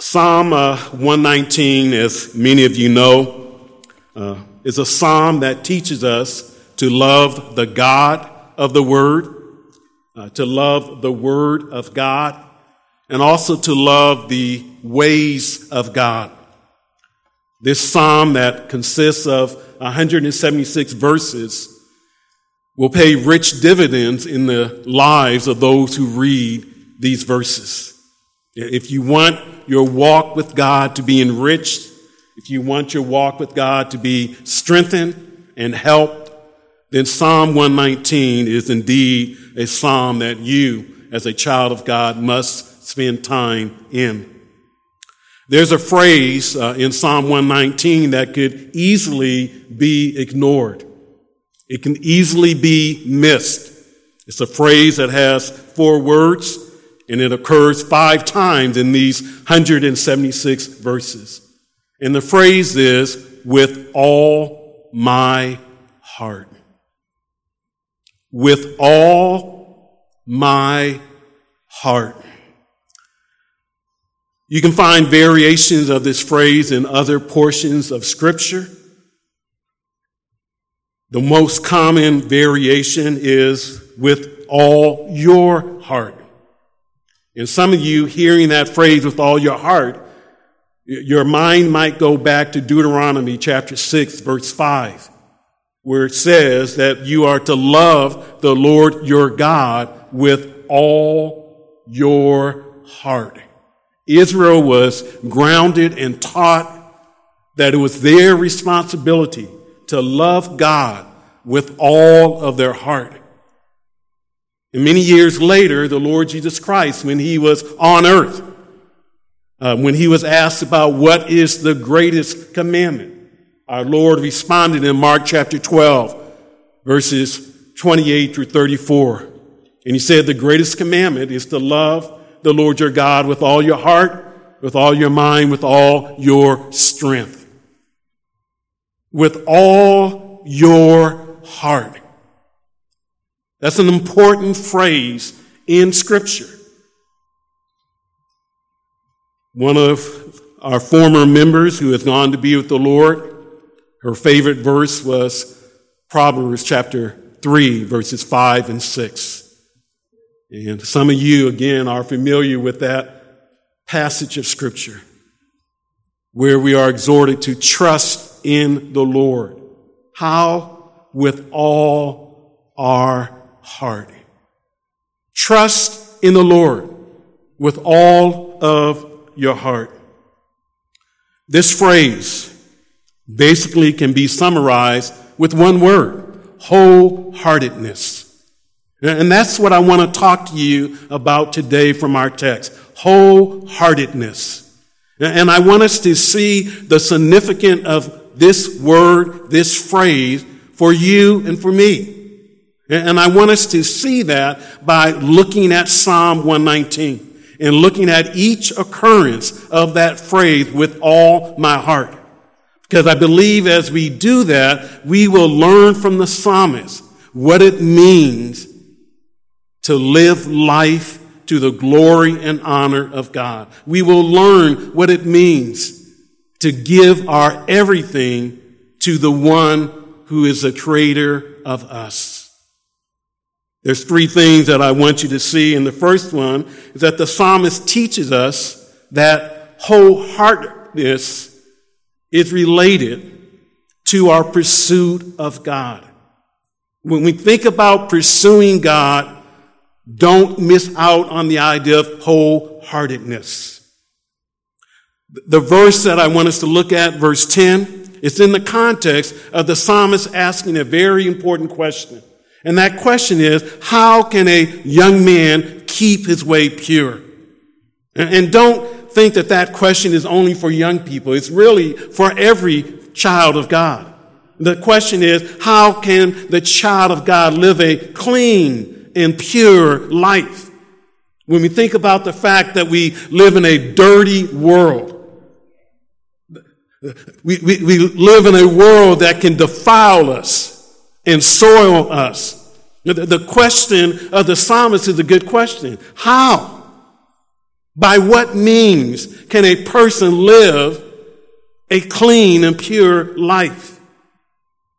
Psalm 119, as many of you know, is a psalm that teaches us to love the God of the Word, to love the Word of God, and also to love the ways of God. This psalm that consists of 176 verses will pay rich dividends in the lives of those who read these verses. If you want your walk with God to be enriched, if you want your walk with God to be strengthened and helped, then Psalm 119 is indeed a psalm that you, as a child of God, must spend time in. There's a phrase in Psalm 119 that could easily be ignored. It can easily be missed. It's a phrase that has four words, and it occurs five times in these 176 verses. And the phrase is, with all my heart. With all my heart. You can find variations of this phrase in other portions of Scripture. The most common variation is with all your heart. And some of you hearing that phrase with all your heart, your mind might go back to Deuteronomy chapter 6, verse 5, where it says that you are to love the Lord your God with all your heart. Israel was grounded and taught that it was their responsibility to love God with all of their heart. And many years later, the Lord Jesus Christ, when he was on earth, when he was asked about what is the greatest commandment, our Lord responded in Mark chapter 12, verses 28 through 34. And he said, the greatest commandment is to love the Lord your God with all your heart, with all your mind, with all your strength. With all your heart. That's an important phrase in Scripture. One of our former members who has gone to be with the Lord, her favorite verse was Proverbs chapter 3, verses 5 and 6. And some of you, again, are familiar with that passage of Scripture where we are exhorted to trust in the Lord. How? With all our heart. Trust in the Lord with all of your heart. This phrase basically can be summarized with one word, wholeheartedness. And that's what I want to talk to you about today from our text, wholeheartedness. And I want us to see the significance of this word, this phrase, for you and for me. And I want us to see that by looking at Psalm 119 and looking at each occurrence of that phrase, with all my heart. Because I believe as we do that, we will learn from the psalmist what it means to live life to the glory and honor of God. We will learn what it means to give our everything to the one who is the creator of us. There's three things that I want you to see, and the first one is that the psalmist teaches us that wholeheartedness is related to our pursuit of God. When we think about pursuing God, don't miss out on the idea of wholeheartedness. The verse that I want us to look at, verse 10, it's in the context of the psalmist asking a very important question. And that question is, how can a young man keep his way pure? And don't think that that question is only for young people. It's really for every child of God. The question is, how can the child of God live a clean and pure life? When we think about the fact that we live in a dirty world, we live in a world that can defile us and soil us. The question of the psalmist is a good question. How? By what means can a person live a clean and pure life?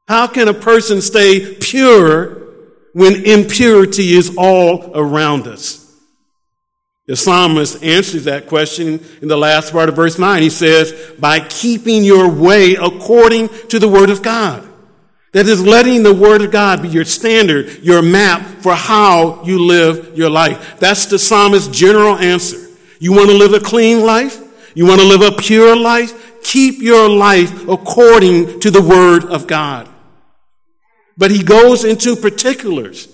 How can a person stay pure when impurity is all around us? The psalmist answers that question in the last part of verse 9. He says, by keeping your way according to the Word of God. That is letting the Word of God be your standard, your map for how you live your life. That's the psalmist's general answer. You want to live a clean life? You want to live a pure life? Keep your life according to the Word of God. But he goes into particulars.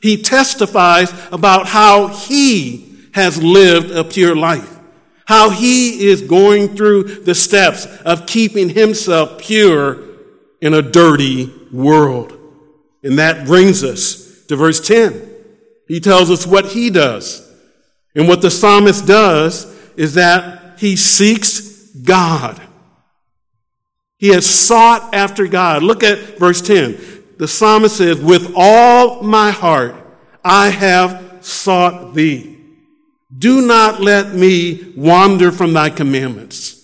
He testifies about how he has lived a pure life, how he is going through the steps of keeping himself pure in a dirty world. And that brings us to verse 10. He tells us what he does. And what the psalmist does is that he seeks God. He has sought after God. Look at verse 10. The psalmist says, with all my heart, I have sought thee. Do not let me wander from thy commandments.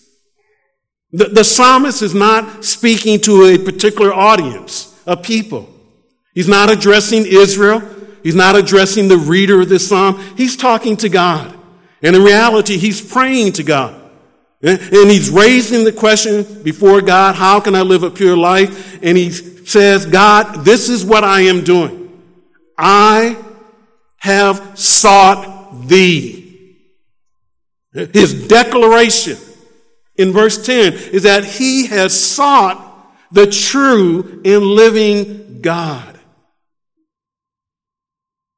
The psalmist is not speaking to a particular audience of people. He's not addressing Israel. He's not addressing the reader of this psalm. He's talking to God. And in reality, he's praying to God. And he's raising the question before God, how can I live a pure life? And he says, God, this is what I am doing. I have sought thee. His declaration in verse 10 is that he has sought the true and living God.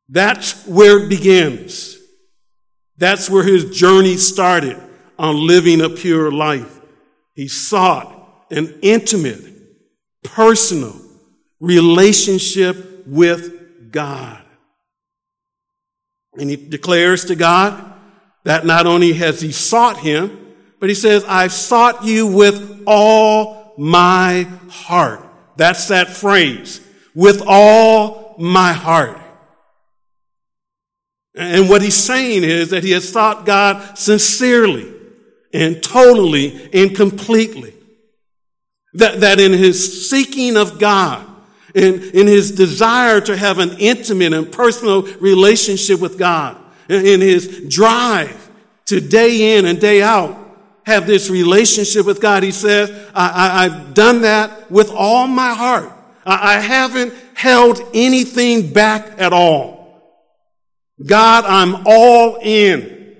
That's where it begins. That's where his journey started on living a pure life. He sought an intimate, personal relationship with God. And he declares to God that not only has he sought him, but he says, I've sought you with all my heart. That's that phrase, with all my heart. And what he's saying is that he has sought God sincerely and totally and completely. That in his seeking of God, in his desire to have an intimate and personal relationship with God, in his drive to day in and day out have this relationship with God, he says, I've done that with all my heart. I haven't held anything back at all. God, I'm all in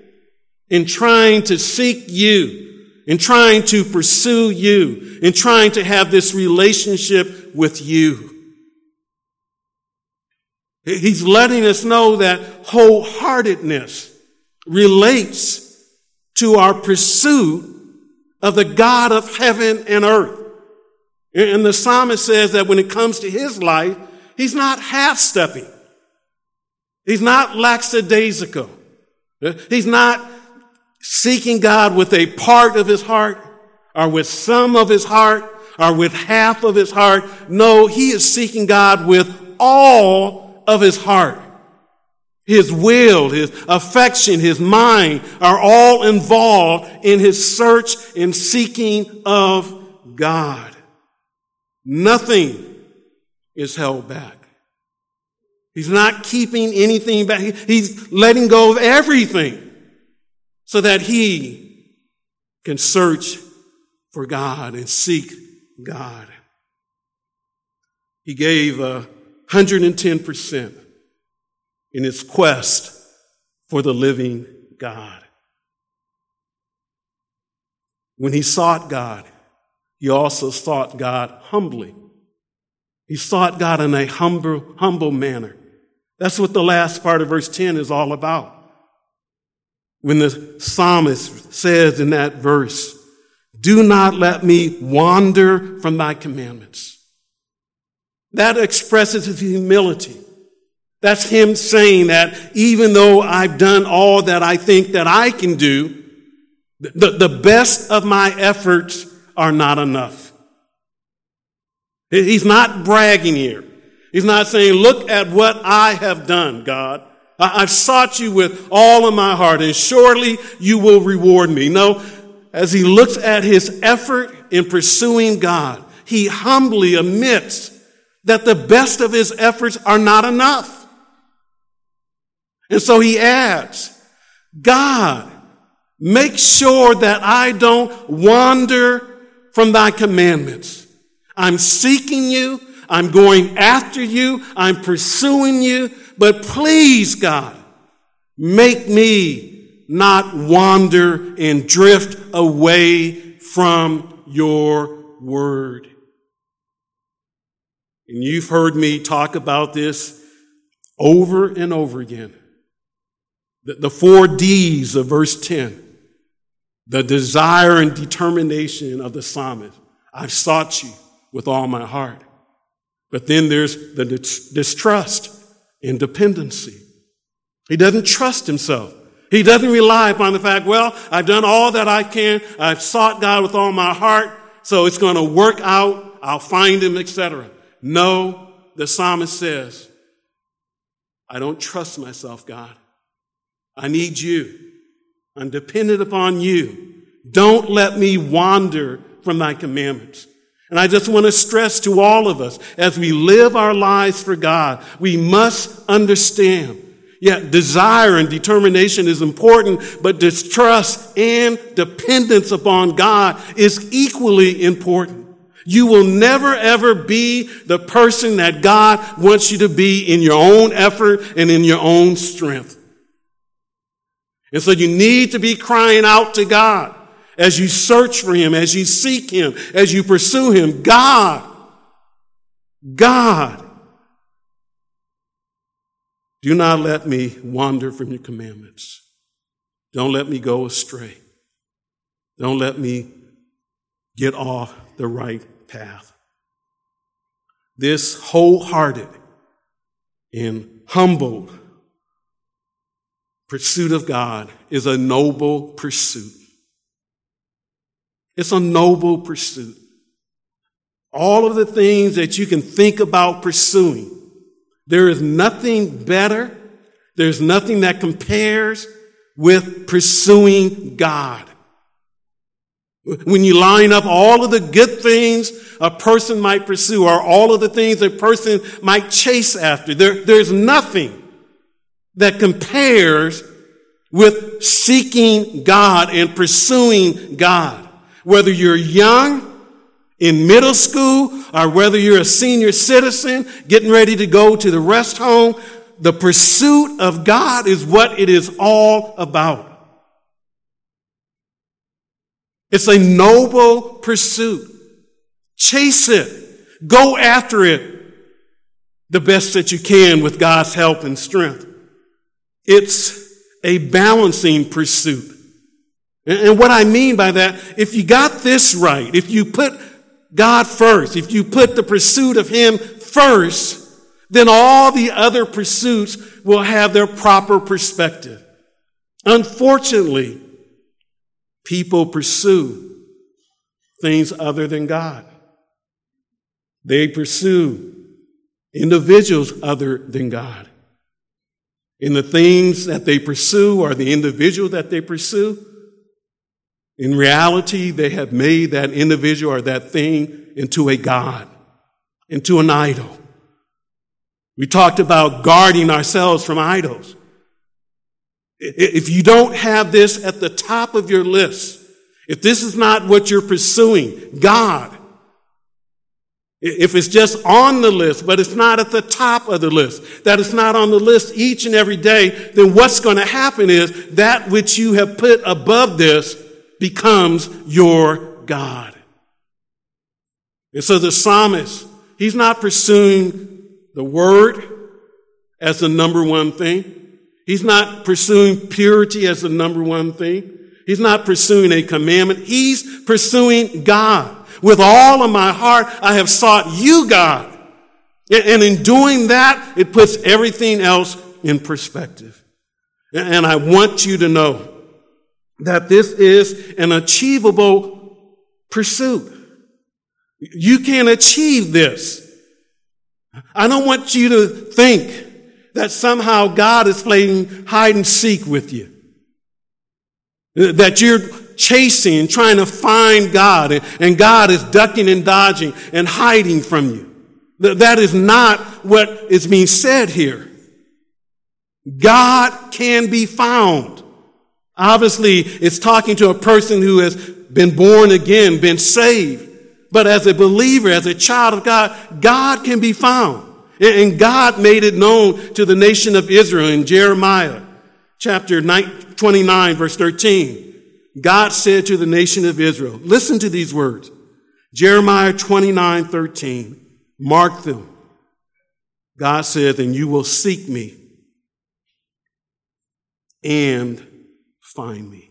trying to seek you, in trying to pursue you, in trying to have this relationship with you. He's letting us know that wholeheartedness relates to our pursuit of the God of heaven and earth. And the psalmist says that when it comes to his life, he's not half-stepping. He's not lackadaisical. He's not seeking God with a part of his heart or with some of his heart or with half of his heart. No, he is seeking God with all of his heart. His will, his affection, his mind are all involved in his search and seeking of God. Nothing is held back. He's not keeping anything back. He's letting go of everything so that he can search for God and seek God. He gave 110% in his quest for the living God. When he sought God, he also sought God humbly. He sought God in a humble manner. That's what the last part of verse 10 is all about. When the psalmist says in that verse, do not let me wander from thy commandments. That expresses his humility. That's him saying that even though I've done all that I think that I can do, the best of my efforts are not enough. He's not bragging here. He's not saying, look at what I have done, God. I've sought you with all of my heart, and surely you will reward me. No, as he looks at his effort in pursuing God, he humbly admits that the best of his efforts are not enough. And so he adds, God, make sure that I don't wander from thy commandments. I'm seeking you. I'm going after you. I'm pursuing you. But please, God, make me not wander and drift away from your word. And you've heard me talk about this over and over again. The four D's of verse 10. The desire and determination of the psalmist. I've sought you with all my heart. But then there's the distrust and dependency. He doesn't trust himself. He doesn't rely upon the fact, well, I've done all that I can. I've sought God with all my heart. So it's going to work out. I'll find him, etc. No, the psalmist says, I don't trust myself, God. I need you. I'm dependent upon you. Don't let me wander from thy commandments. And I just want to stress to all of us, as we live our lives for God, we must understand, desire and determination is important, but distrust and dependence upon God is equally important. You will never, ever be the person that God wants you to be in your own effort and in your own strength. And so you need to be crying out to God as you search for him, as you seek him, as you pursue him. God, do not let me wander from your commandments. Don't let me go astray. Don't let me get off the right path. This wholehearted and humble pursuit of God is a noble pursuit. It's a noble pursuit. All of the things that you can think about pursuing, there is nothing better, there's nothing that compares with pursuing God. When you line up all of the good things a person might pursue or all of the things a person might chase after, there's nothing that compares with seeking God and pursuing God. Whether you're young, in middle school, or whether you're a senior citizen getting ready to go to the rest home, the pursuit of God is what it is all about. It's a noble pursuit. Chase it. Go after it the best that you can with God's help and strength. It's a balancing pursuit. And what I mean by that, if you got this right, if you put God first, if you put the pursuit of him first, then all the other pursuits will have their proper perspective. Unfortunately, people pursue things other than God. They pursue individuals other than God. In the things that they pursue or the individual that they pursue, in reality, they have made that individual or that thing into a god, into an idol. We talked about guarding ourselves from idols. If you don't have this at the top of your list, if this is not what you're pursuing, God, if it's just on the list, but it's not at the top of the list, that it's not on the list each and every day, then what's going to happen is that which you have put above this becomes your God. And so the psalmist, he's not pursuing the word as the number one thing. He's not pursuing purity as the number one thing. He's not pursuing a commandment. He's pursuing God. With all of my heart, I have sought you, God. And in doing that, it puts everything else in perspective. And I want you to know that this is an achievable pursuit. You can achieve this. I don't want you to think that somehow God is playing hide and seek with you. That you're chasing, trying to find God, and God is ducking and dodging and hiding from you. That is not what is being said here. God can be found. Obviously, it's talking to a person who has been born again, been saved. But as a believer, as a child of God, God can be found. And God made it known to the nation of Israel in Jeremiah chapter 29, verse 13. God said to the nation of Israel, listen to these words. Jeremiah 29, 13. Mark them. God says, and you will seek me and find me.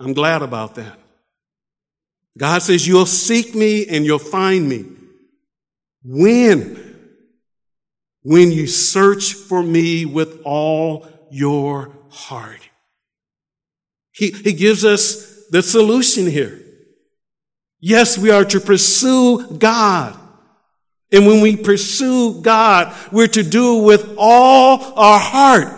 I'm glad about that. God says, you'll seek me and you'll find me. When? When you search for me with all your heart. He gives us the solution here. Yes, we are to pursue God. And when we pursue God, we're to do it with all our heart.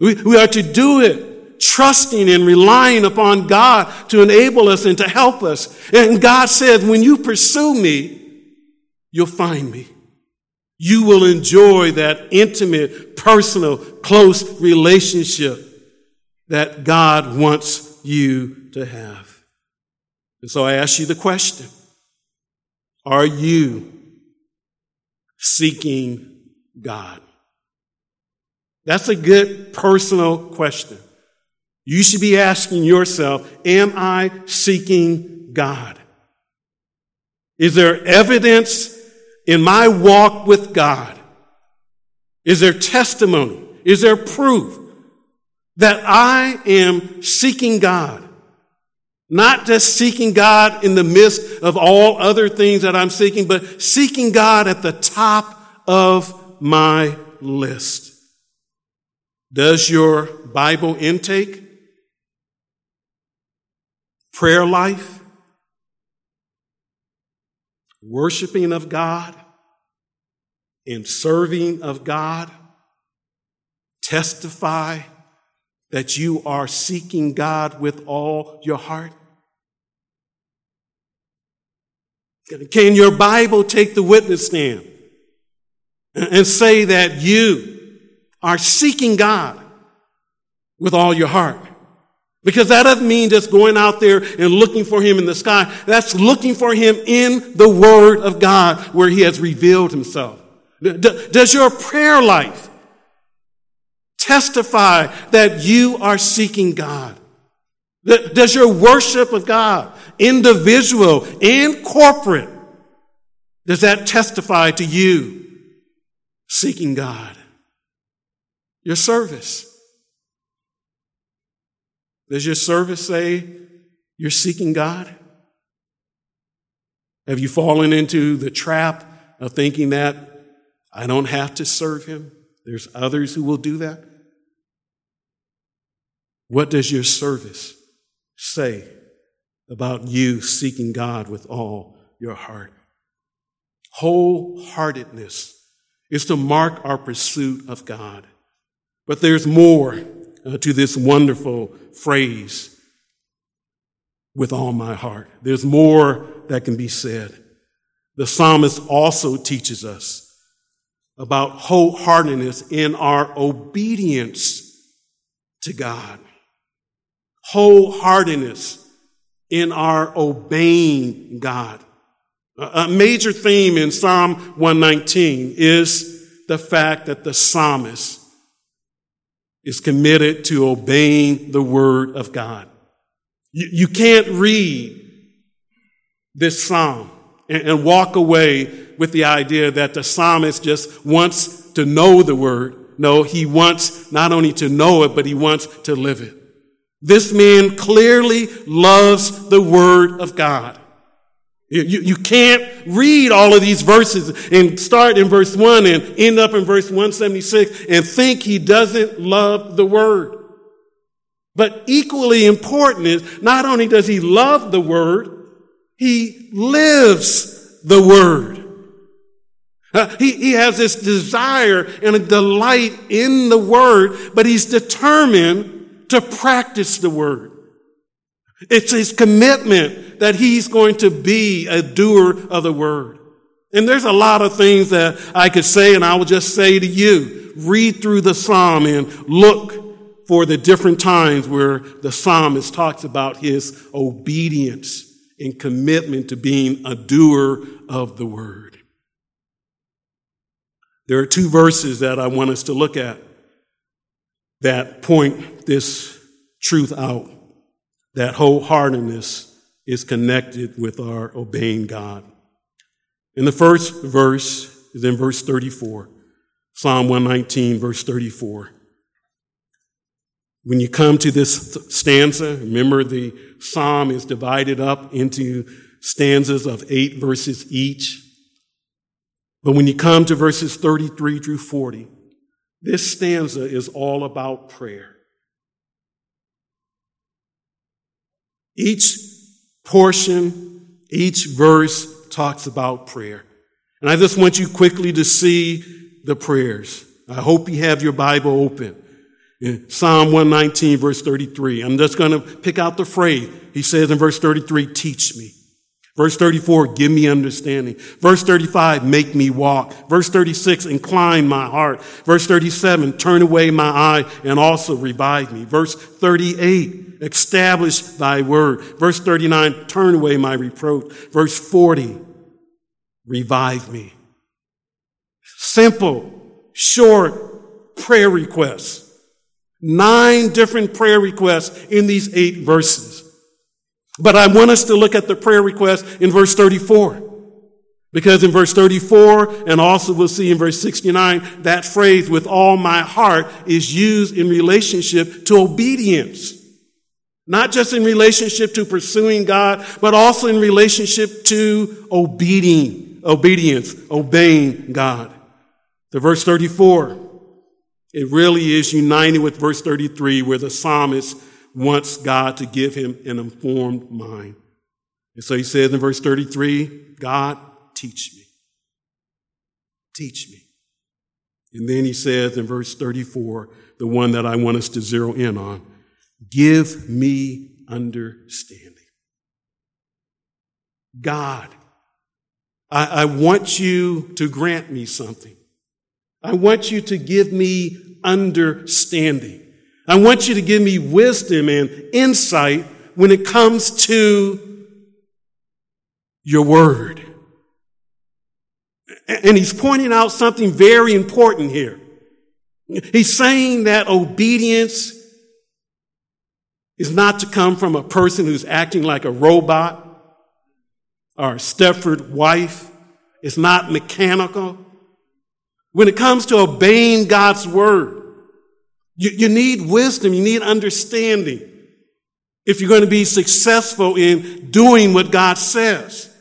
We are to do it trusting and relying upon God to enable us and to help us. And God says, when you pursue me, you'll find me. You will enjoy that intimate, personal, close relationship that God wants you to have. And so I ask you the question, are you seeking God? That's a good personal question. You should be asking yourself, am I seeking God? Is there evidence in my walk with God? Is there testimony? Is there proof that I am seeking God? Not just seeking God in the midst of all other things that I'm seeking, but seeking God at the top of my list. Does your Bible intake, prayer life, worshiping of God, and serving of God testify that you are seeking God with all your heart? Can your Bible take the witness stand and say that you are seeking God with all your heart? Because that doesn't mean just going out there and looking for him in the sky. That's looking for him in the Word of God where he has revealed himself. Does your prayer life testify that you are seeking God? Does your worship of God, individual and corporate, does that testify to you seeking God? Your service. Does your service say you're seeking God? Have you fallen into the trap of thinking that I don't have to serve him? There's others who will do that. What does your service say about you seeking God with all your heart? Wholeheartedness is to mark our pursuit of God. But there's more to this wonderful phrase, with all my heart. There's more that can be said. The psalmist also teaches us about wholeheartedness in our obedience to God. Wholeheartedness in our obeying God. A major theme in Psalm 119 is the fact that the psalmist is committed to obeying the Word of God. You can't read this psalm and walk away with the idea that the psalmist just wants to know the Word. No, he wants not only to know it, but he wants to live it. This man clearly loves the Word of God. You can't read all of these verses and start in verse 1 and end up in verse 176 and think he doesn't love the Word. But equally important is not only does he love the Word, he lives the Word. He has this desire and a delight in the word, but he's determined to practice the word. It's his commitment that he's going to be a doer of the word. And there's a lot of things that I could say, and I will just say to you, read through the psalm and look for the different times where the psalmist talks about his obedience and commitment to being a doer of the word. There are two verses that I want us to look at that point this truth out, that wholeheartedness is connected with our obeying God. And the first verse is in verse 34, Psalm 119, verse 34. When you come to this stanza, remember the psalm is divided up into stanzas of 8 verses each. But when you come to verses 33 through 40, this stanza is all about prayer. Each portion, each verse talks about prayer. And I just want you quickly to see the prayers. I hope you have your Bible open. In Psalm 119, verse 33, I'm just going to pick out the phrase. He says in verse 33, teach me. Verse 34, give me understanding. Verse 35, make me walk. Verse 36, incline my heart. Verse 37, turn away my eye and also revive me. Verse 38, establish thy word. Verse 39, turn away my reproach. Verse 40, revive me. Simple, short prayer requests. 9 different prayer requests in these 8 verses. But I want us to look at the prayer request in verse 34. Because in verse 34, and also we'll see in verse 69, that phrase, with all my heart, is used in relationship to obedience. Not just in relationship to pursuing God, but also in relationship to obeying God. The verse 34, it really is united with verse 33, where the psalmist wants God to give him an informed mind. And so he says in verse 33, God, teach me. Teach me. And then he says in verse 34, the one that I want us to zero in on, give me understanding. God, I want you to grant me something. I want you to give me understanding. I want you to give me wisdom and insight when it comes to your word. And he's pointing out something very important here. He's saying that obedience is not to come from a person who's acting like a robot or a Stepford wife. It's not mechanical. When it comes to obeying God's word, you need wisdom. You need understanding if you're going to be successful in doing what God says.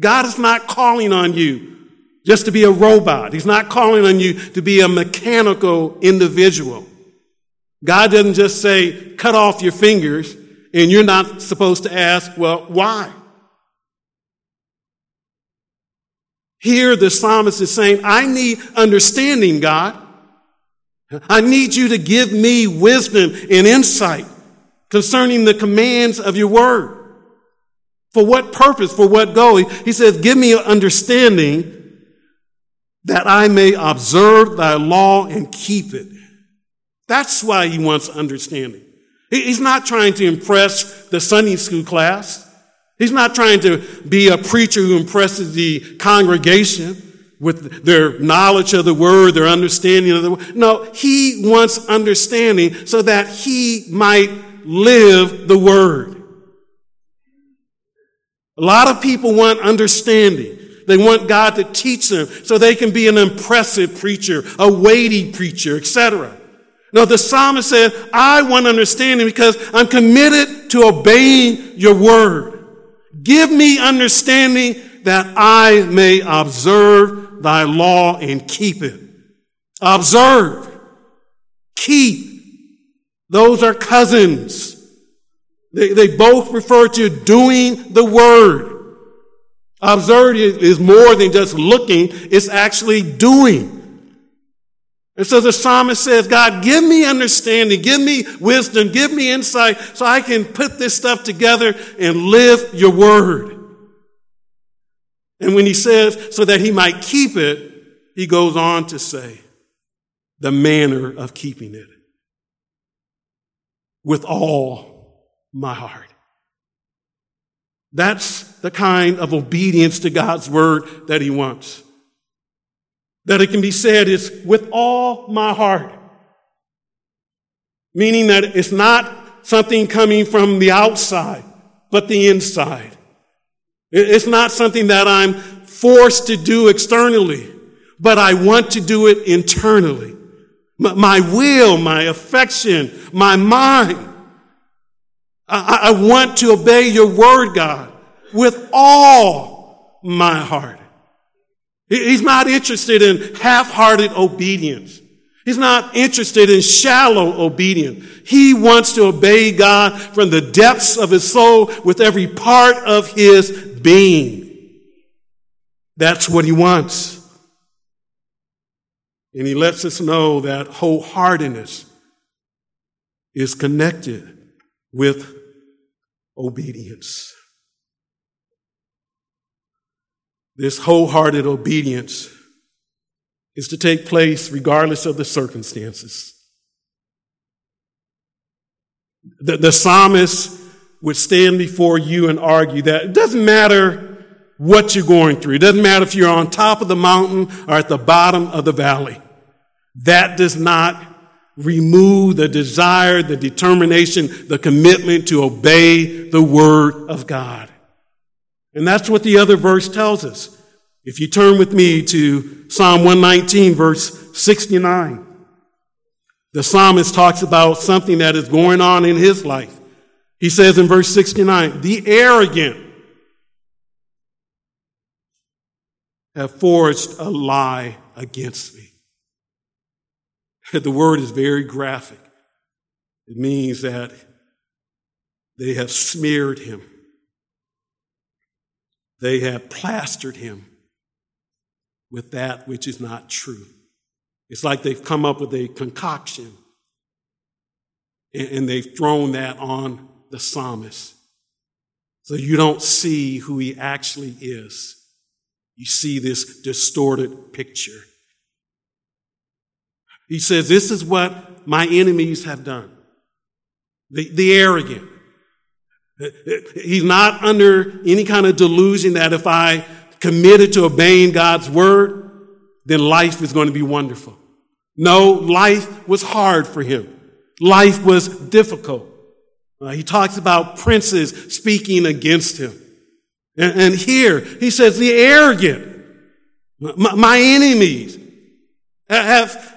God is not calling on you just to be a robot. He's not calling on you to be a mechanical individual. God doesn't just say, cut off your fingers, and you're not supposed to ask, well, why? Here the psalmist is saying, I need understanding, God. I need you to give me wisdom and insight concerning the commands of your word. For what purpose? For what goal? He says, give me an understanding that I may observe thy law and keep it. That's why he wants understanding. He's not trying to impress the Sunday school class. He's not trying to be a preacher who impresses the congregation with their knowledge of the word, their understanding of the word. No, he wants understanding so that he might live the word. A lot of people want understanding. They want God to teach them so they can be an impressive preacher, a weighty preacher, etc. No, the psalmist says, I want understanding because I'm committed to obeying your word. Give me understanding that I may observe thy law and keep it. Observe. Keep. Those are cousins. They both refer to doing the word. Observe is more than just looking. It's actually doing. And so the psalmist says, God, give me understanding, give me wisdom, give me insight so I can put this stuff together and live your word. And when he says, so that he might keep it, he goes on to say the manner of keeping it with all my heart. That's the kind of obedience to God's word that he wants. That it can be said is with all my heart. Meaning that it's not something coming from the outside, but the inside. It's not something that I'm forced to do externally, but I want to do it internally. My will, my affection, my mind. I want to obey your word, God, with all my heart. He's not interested in half-hearted obedience. He's not interested in shallow obedience. He wants to obey God from the depths of his soul with every part of his being. That's what he wants. And he lets us know that wholeheartedness is connected with obedience. This wholehearted obedience is to take place regardless of the circumstances. The psalmist would stand before you and argue that it doesn't matter what you're going through. It doesn't matter if you're on top of the mountain or at the bottom of the valley. That does not remove the desire, the determination, the commitment to obey the word of God. And that's what the other verse tells us. If you turn with me to Psalm 119, verse 69, the psalmist talks about something that is going on in his life. He says in verse 69, the arrogant have forged a lie against me. The word is very graphic. It means that they have smeared him. They have plastered him with that which is not true. It's like they've come up with a concoction and they've thrown that on the psalmist. So you don't see who he actually is. You see this distorted picture. He says, this is what my enemies have done. The arrogant. He's not under any kind of delusion that if I committed to obeying God's word, then life is going to be wonderful. No, life was hard for him. Life was difficult. He talks about princes speaking against him. And here he says, the arrogant, my enemies, have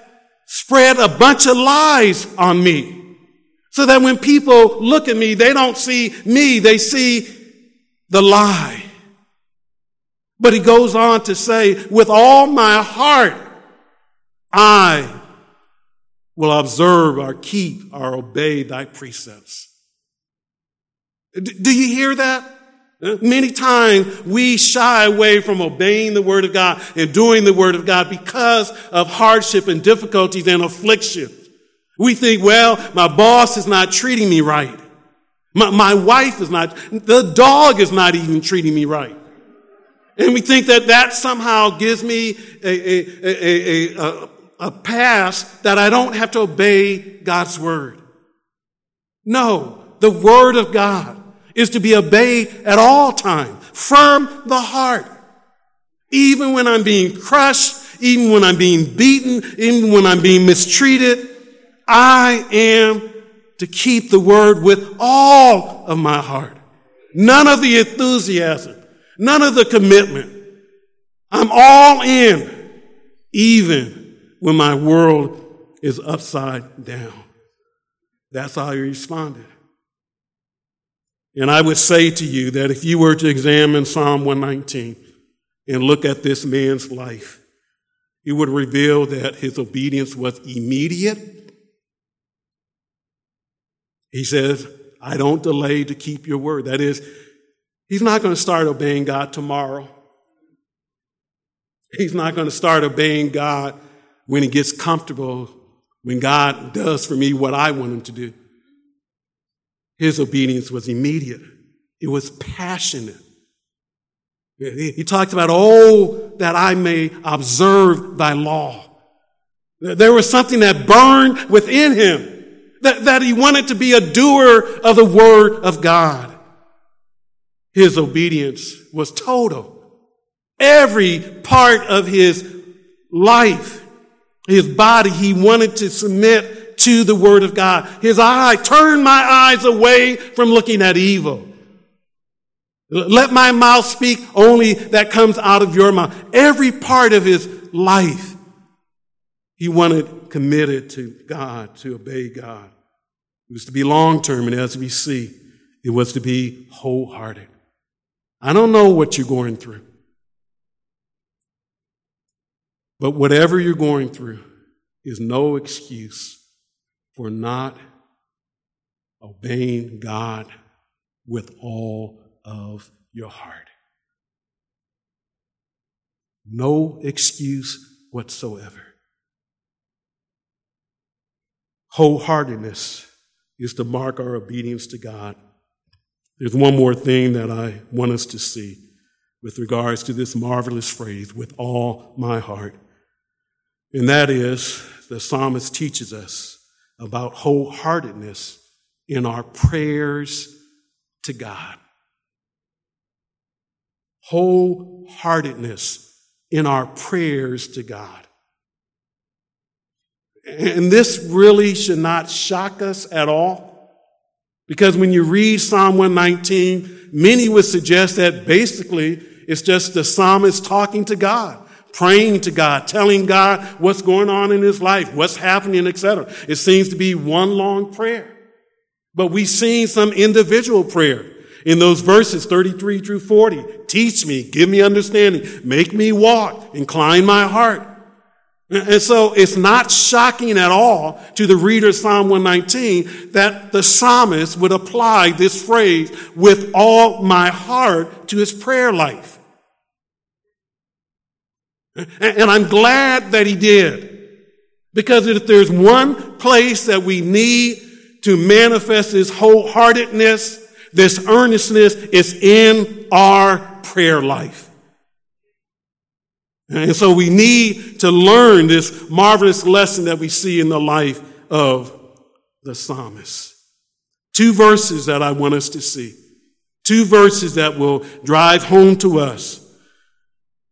spread a bunch of lies on me. So that when people look at me, they don't see me, they see the lie. But he goes on to say, with all my heart, I will observe or keep or obey thy precepts. Do you hear that? Many times we shy away from obeying the word of God and doing the word of God because of hardship and difficulties and affliction. We think, well, my boss is not treating me right. My wife is not, the dog is not even treating me right. And we think that somehow gives me a pass that I don't have to obey God's word. No, the word of God is to be obeyed at all times, from the heart. Even when I'm being crushed, even when I'm being beaten, even when I'm being mistreated, I am to keep the word with all of my heart. None of the enthusiasm, none of the commitment. I'm all in, even when my world is upside down. That's how he responded. And I would say to you that if you were to examine Psalm 119 and look at this man's life, it would reveal that his obedience was immediate. He says, I don't delay to keep your word. That is, he's not going to start obeying God tomorrow He's not going to start obeying God when he gets comfortable, when God does for me what I want him to do. His obedience was immediate. It was passionate. He talked about, oh, that I may observe thy law. There was something that burned within him, that he wanted to be a doer of the word of God. His obedience was total. Every part of his life, his body, he wanted to submit to the word of God. His eye, turn my eyes away from looking at evil. Let my mouth speak only that comes out of your mouth. Every part of his life, he wanted committed to God, to obey God. It was to be long-term, and as we see, it was to be wholehearted. I don't know what you're going through, but whatever you're going through is no excuse for not obeying God with all of your heart. No excuse whatsoever. Wholeheartedness is to mark our obedience to God. There's one more thing that I want us to see with regards to this marvelous phrase, with all my heart. And that is, the psalmist teaches us about wholeheartedness in our prayers to God. Wholeheartedness in our prayers to God. And this really should not shock us at all, because when you read Psalm 119, many would suggest that basically it's just the psalmist talking to God, praying to God, telling God what's going on in his life, what's happening, etc. It seems to be one long prayer. But we've seen some individual prayer in those verses 33 through 40. Teach me, give me understanding, make me walk, incline my heart. And so it's not shocking at all to the reader of Psalm 119 that the psalmist would apply this phrase, with all my heart, to his prayer life. And I'm glad that he did, because if there's one place that we need to manifest this wholeheartedness, this earnestness, it's in our prayer life. And so we need to learn this marvelous lesson that we see in the life of the psalmist. Two verses that I want us to see. Two verses that will drive home to us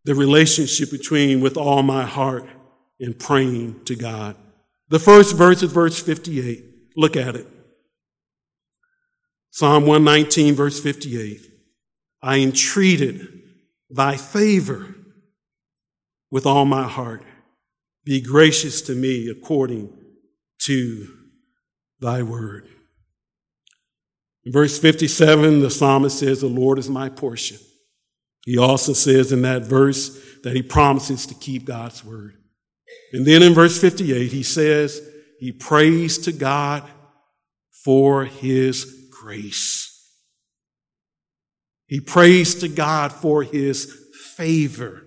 the relationship between with all my heart and praying to God. The first verse is verse 58. Look at it. Psalm 119, verse 58. I entreated thy favor with all my heart, be gracious to me according to thy word. In verse 57, the psalmist says, the Lord is my portion. He also says in that verse that he promises to keep God's word. And then in verse 58, he says he prays to God for his grace. He prays to God for his favor.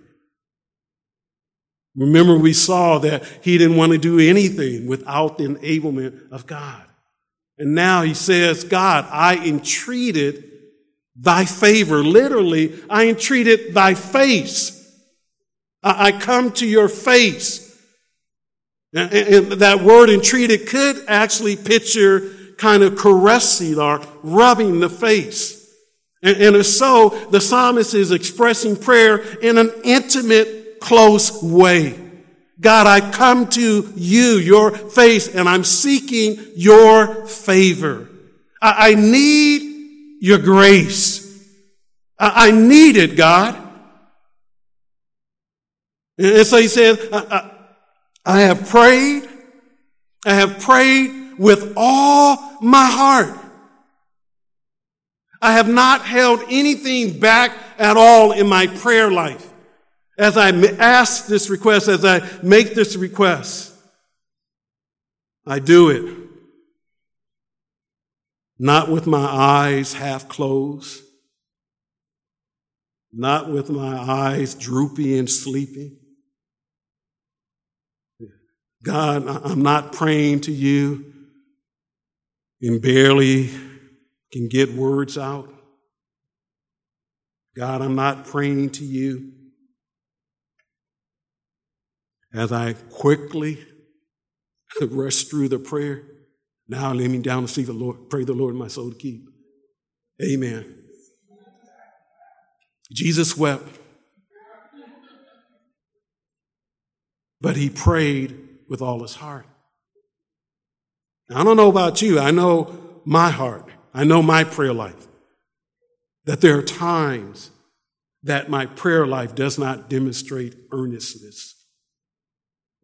Remember, we saw that he didn't want to do anything without the enablement of God. And now he says, God, I entreated thy favor. Literally, I entreated thy face. I come to your face. And that word entreated could actually picture kind of caressing or rubbing the face. And if so, the psalmist is expressing prayer in an intimate, close way. God, I come to you, your face, and I'm seeking your favor. I need your grace. I need it, God. And so he said, I have prayed with all my heart. I have not held anything back at all in my prayer life. As I ask this request, as I make this request, I do it not with my eyes half closed, not with my eyes droopy and sleepy, God, I'm not praying to you and barely can get words out. God, I'm not praying to you as I quickly rush through the prayer. Now lay me down to see the Lord, pray the Lord my soul to keep. Amen. Jesus wept, but he prayed with all his heart. Now, I don't know about you. I know my heart. I know my prayer life. That there are times that my prayer life does not demonstrate earnestness.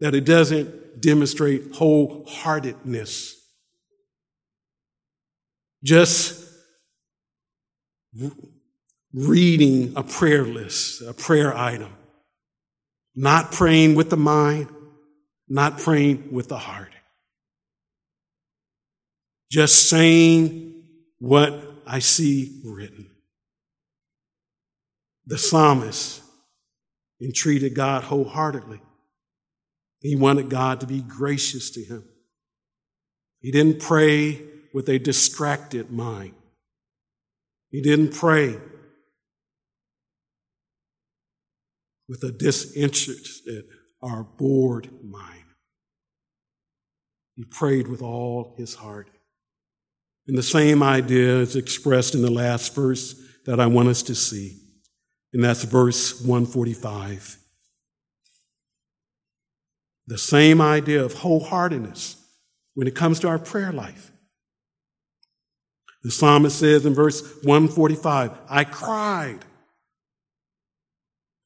That it doesn't demonstrate wholeheartedness. Just reading a prayer list, a prayer item. Not praying with the mind, not praying with the heart. Just saying what I see written. The psalmist entreated God wholeheartedly. He wanted God to be gracious to him. He didn't pray with a distracted mind. He didn't pray with a disinterested or bored mind. He prayed with all his heart. And the same idea is expressed in the last verse that I want us to see. And that's verse 145. The same idea of wholeheartedness when it comes to our prayer life. The psalmist says in verse 145, I cried.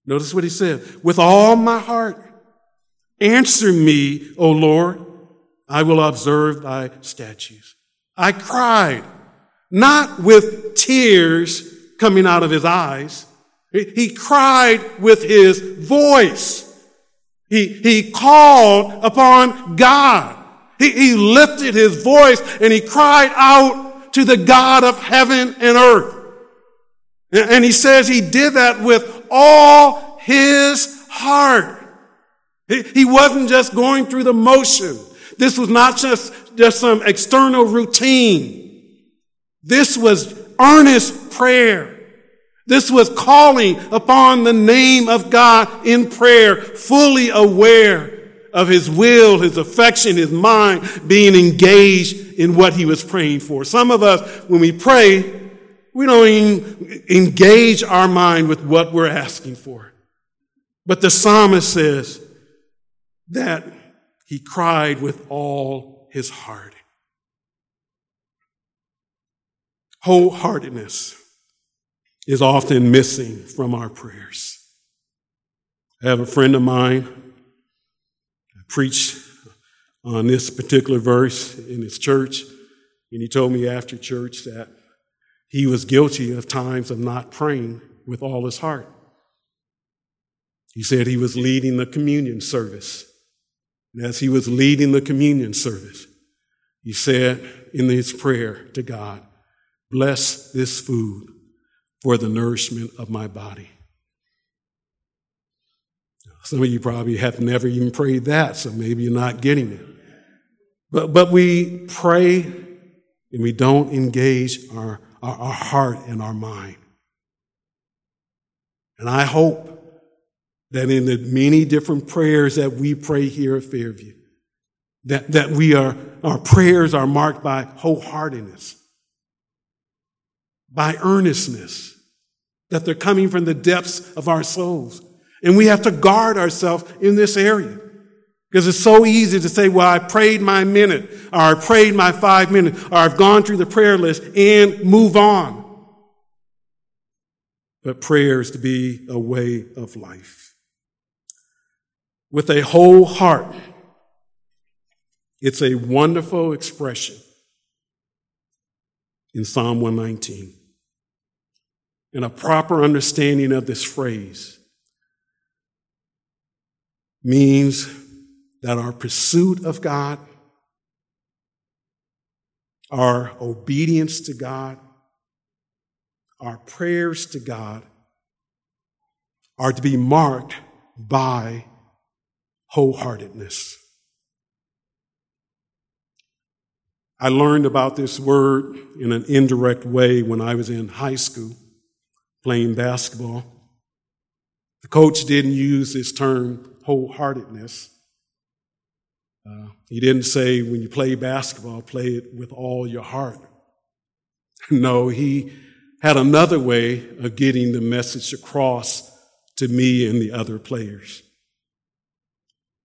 Notice what he said. With all my heart, answer me, O Lord. I will observe thy statutes. I cried, not with tears coming out of his eyes. He cried with his voice. He called upon God. He lifted his voice and he cried out to the God of heaven and earth. And he says he did that with all his heart. He wasn't just going through the motion. This was not just some external routine. This was earnest prayer. This was calling upon the name of God in prayer, fully aware of his will, his affection, his mind, being engaged in what he was praying for. Some of us, when we pray, we don't even engage our mind with what we're asking for. But the psalmist says that he cried with all his heart. Wholeheartedness is often missing from our prayers. I have a friend of mine. I preached on this particular verse in his church, and he told me after church that he was guilty of times of not praying with all his heart. He said he was leading the communion service. And as he was leading the communion service, he said in his prayer to God, bless this food for the nourishment of my body. Some of you probably have never even prayed that, so maybe you're not getting it. But we pray and we don't engage our heart and our mind. And I hope that in the many different prayers that we pray here at Fairview, that we are, our prayers are marked by wholeheartedness, by earnestness, that they're coming from the depths of our souls. And we have to guard ourselves in this area. Because it's so easy to say, well, I prayed my minute, or I prayed my 5 minutes, or I've gone through the prayer list and move on. But prayer is to be a way of life. With a whole heart, it's a wonderful expression in Psalm 119. And a proper understanding of this phrase means that our pursuit of God, our obedience to God, our prayers to God are to be marked by wholeheartedness. I learned about this word in an indirect way when I was in high school playing basketball. The coach didn't use this term wholeheartedness. He didn't say when you play basketball, play it with all your heart. No, he had another way of getting the message across to me and the other players.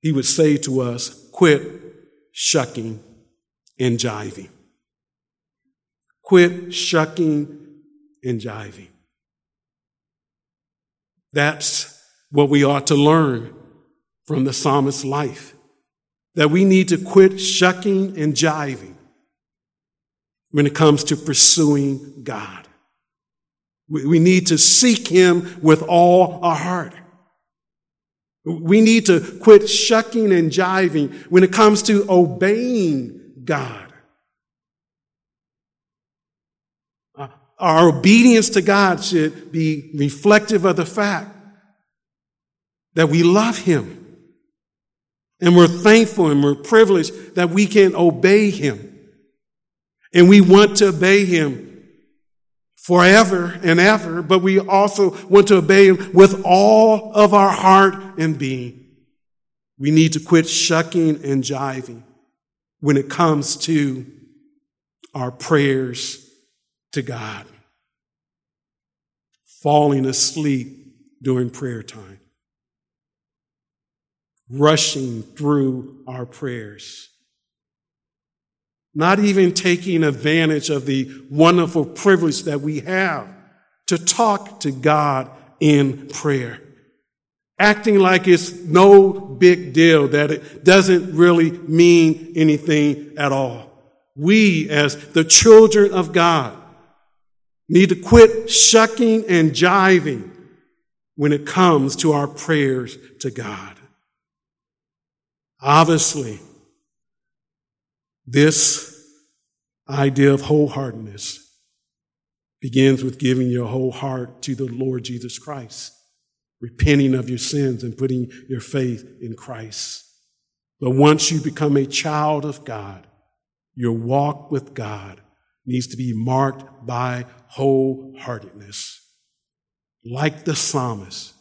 He would say to us, quit shucking and jiving. Quit shucking and jiving. That's what we ought to learn from the psalmist's life, that we need to quit shucking and jiving when it comes to pursuing God. We need to seek Him with all our heart. We need to quit shucking and jiving when it comes to obeying God. Our obedience to God should be reflective of the fact that we love Him and we're thankful and we're privileged that we can obey Him. And we want to obey Him forever and ever, but we also want to obey Him with all of our heart and being. We need to quit shucking and jiving when it comes to our prayers to God, falling asleep during prayer time, rushing through our prayers, not even taking advantage of the wonderful privilege that we have to talk to God in prayer, acting like it's no big deal, that it doesn't really mean anything at all. We, as the children of God, need to quit shucking and jiving when it comes to our prayers to God. Obviously, this idea of wholeheartedness begins with giving your whole heart to the Lord Jesus Christ, repenting of your sins and putting your faith in Christ. But once you become a child of God, your walk with God needs to be marked by wholeheartedness. Like the psalmist,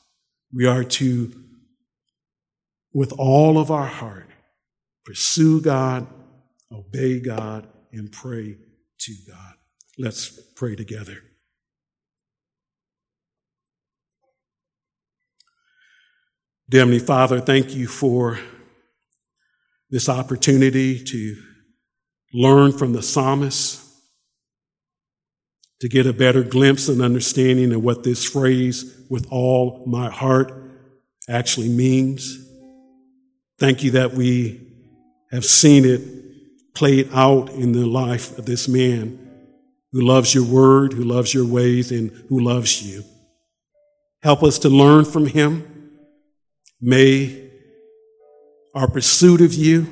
we are to, with all of our heart, pursue God, obey God, and pray to God. Let's pray together. Dear Heavenly Father, thank you for this opportunity to learn from the psalmist, to get a better glimpse and understanding of what this phrase, with all my heart, actually means. Thank you that we have seen it played out in the life of this man who loves your word, who loves your ways, and who loves you. Help us to learn from him. May our pursuit of you,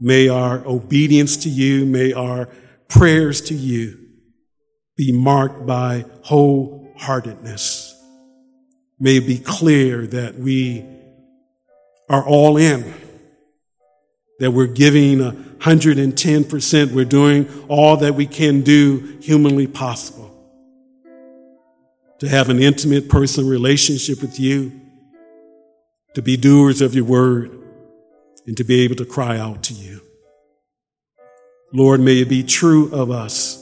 may our obedience to you, may our prayers to you be marked by wholeheartedness. May it be clear that we are all in, that we're giving 110%, we're doing all that we can do humanly possible to have an intimate personal relationship with you, to be doers of your word, and to be able to cry out to you. Lord, may it be true of us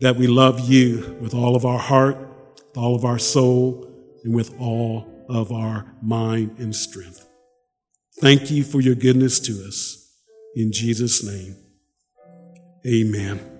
that we love you with all of our heart, with all of our soul, and with all of our mind and strength. Thank you for your goodness to us. In Jesus' name, amen.